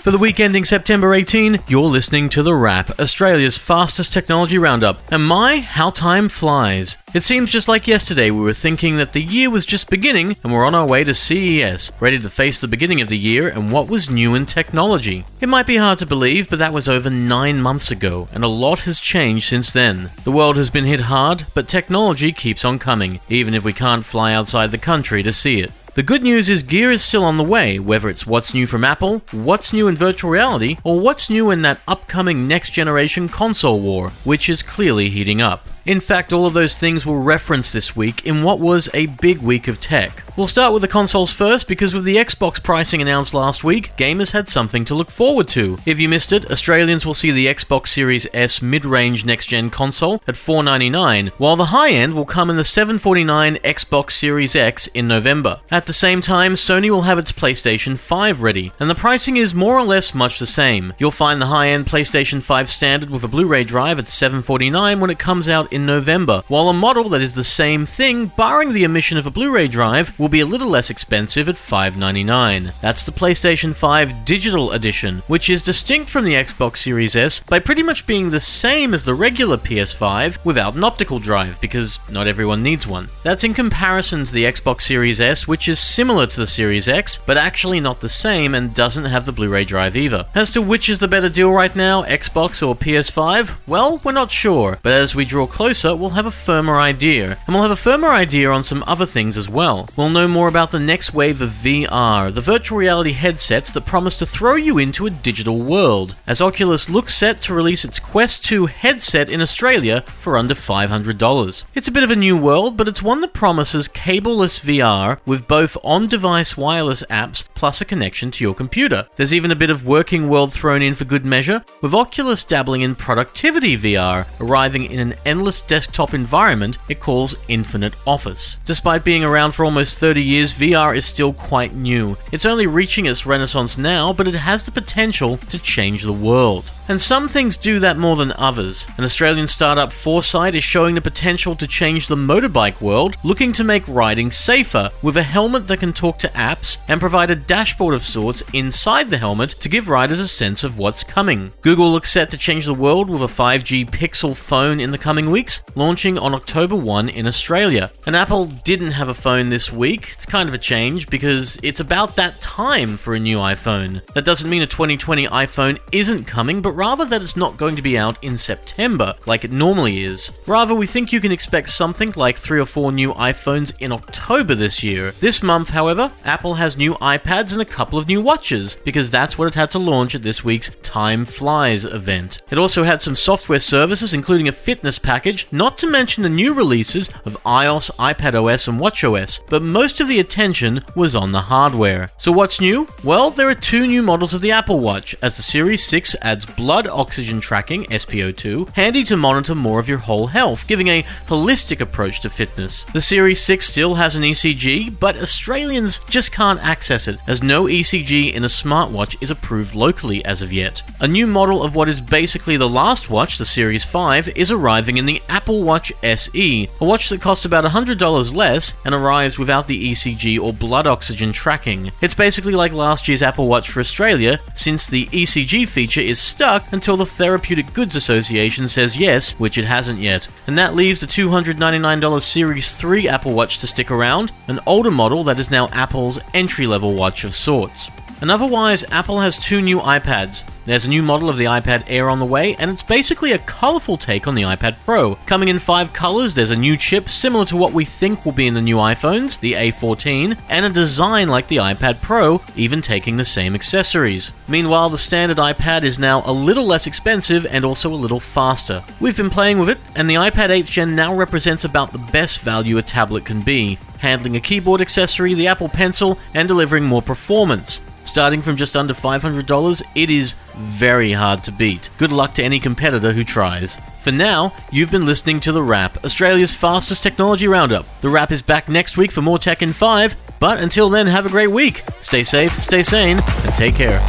For the week ending September 18, you're listening to The Wrap, Australia's fastest technology roundup. And my, how time flies. It seems just like yesterday we were thinking that the year was just beginning and we're on our way to CES, ready to face the beginning of the year and what was new in technology. It might be hard to believe, but that was over 9 months ago, and a lot has changed since then. The world has been hit hard, but technology keeps on coming, even if we can't fly outside the country to see it. The good news is gear is still on the way, whether it's what's new from Apple, what's new in virtual reality, or what's new in that upcoming next-generation console war, which is clearly heating up. In fact, all of those things were referenced this week in what was a big week of tech. We'll start with the consoles first, because with the Xbox pricing announced last week, gamers had something to look forward to. If you missed it, Australians will see the Xbox Series S mid-range next-gen console at $499, while the high-end will come in the $749 Xbox Series X in November. At the same time, Sony will have its PlayStation 5 ready, and the pricing is more or less much the same. You'll find the high-end PlayStation 5 standard with a Blu-ray drive at $749 when it comes out in November, while a model that is the same thing, barring the omission of a Blu-ray drive, will be a little less expensive at $599. That's the PlayStation 5 Digital Edition, which is distinct from the Xbox Series S by pretty much being the same as the regular PS5 without an optical drive, because not everyone needs one. That's in comparison to the Xbox Series S, which is similar to the Series X, but actually not the same and doesn't have the Blu-ray drive either. As to which is the better deal right now, Xbox or PS5? Well, we're not sure, but as we draw closer, we'll have a firmer idea. And we'll have a firmer idea on some other things as well. We'll know more about the next wave of VR, the virtual reality headsets that promise to throw you into a digital world, as Oculus looks set to release its Quest 2 headset in Australia for under $500. It's a bit of a new world, but it's one that promises cableless VR with both on-device wireless apps plus a connection to your computer. There's even a bit of working world thrown in for good measure, with Oculus dabbling in productivity VR, arriving in an endless desktop environment it calls Infinite Office. Despite being around for almost 30 years, VR is still quite new. It's only reaching its renaissance now, but it has the potential to change the world. And some things do that more than others. An Australian startup, Foresight, is showing the potential to change the motorbike world, looking to make riding safer, with a helmet that can talk to apps and provide a dashboard of sorts inside the helmet to give riders a sense of what's coming. Google looks set to change the world with a 5G Pixel phone in the coming weeks, launching on October 1 in Australia. And Apple didn't have a phone this week. It's kind of a change, because it's about that time for a new iPhone. That doesn't mean a 2020 iPhone isn't coming, but rather that it's not going to be out in September, like it normally is. Rather, we think you can expect something like 3 or 4 new iPhones in October this year. This month, however, Apple has new iPads and a couple of new watches, because that's what it had to launch at this week's Time Flies event. It also had some software services, including a fitness package, not to mention the new releases of iOS, iPadOS, and watchOS, but most of the attention was on the hardware. So what's new? Well, there are 2 new models of the Apple Watch, as the Series 6 adds blood oxygen tracking, SPO2, handy to monitor more of your whole health, giving a holistic approach to fitness. The Series 6 still has an ECG, but Australians just can't access it, as no ECG in a smartwatch is approved locally as of yet. A new model of what is basically the last watch, the Series 5, is arriving in the Apple Watch SE, a watch that costs about $100 less and arrives without the ECG or blood oxygen tracking. It's basically like last year's Apple Watch for Australia, since the ECG feature is stuck until the Therapeutic Goods Association says yes, which it hasn't yet. And that leaves the $299 Series 3 Apple Watch to stick around, an older model that is now Apple's entry-level watch of sorts. And otherwise, Apple has 2 new iPads. There's a new model of the iPad Air on the way, and it's basically a colourful take on the iPad Pro. Coming in 5 colours, there's a new chip similar to what we think will be in the new iPhones, the A14, and a design like the iPad Pro, even taking the same accessories. Meanwhile, the standard iPad is now a little less expensive and also a little faster. We've been playing with it, and the iPad 8th Gen now represents about the best value a tablet can be, handling a keyboard accessory, the Apple Pencil, and delivering more performance. Starting from just under $500, it is very hard to beat. Good luck to any competitor who tries. For now, you've been listening to The Wrap, Australia's fastest technology roundup. The Wrap is back next week for more Tech in 5, but until then, have a great week. Stay safe, stay sane, and take care.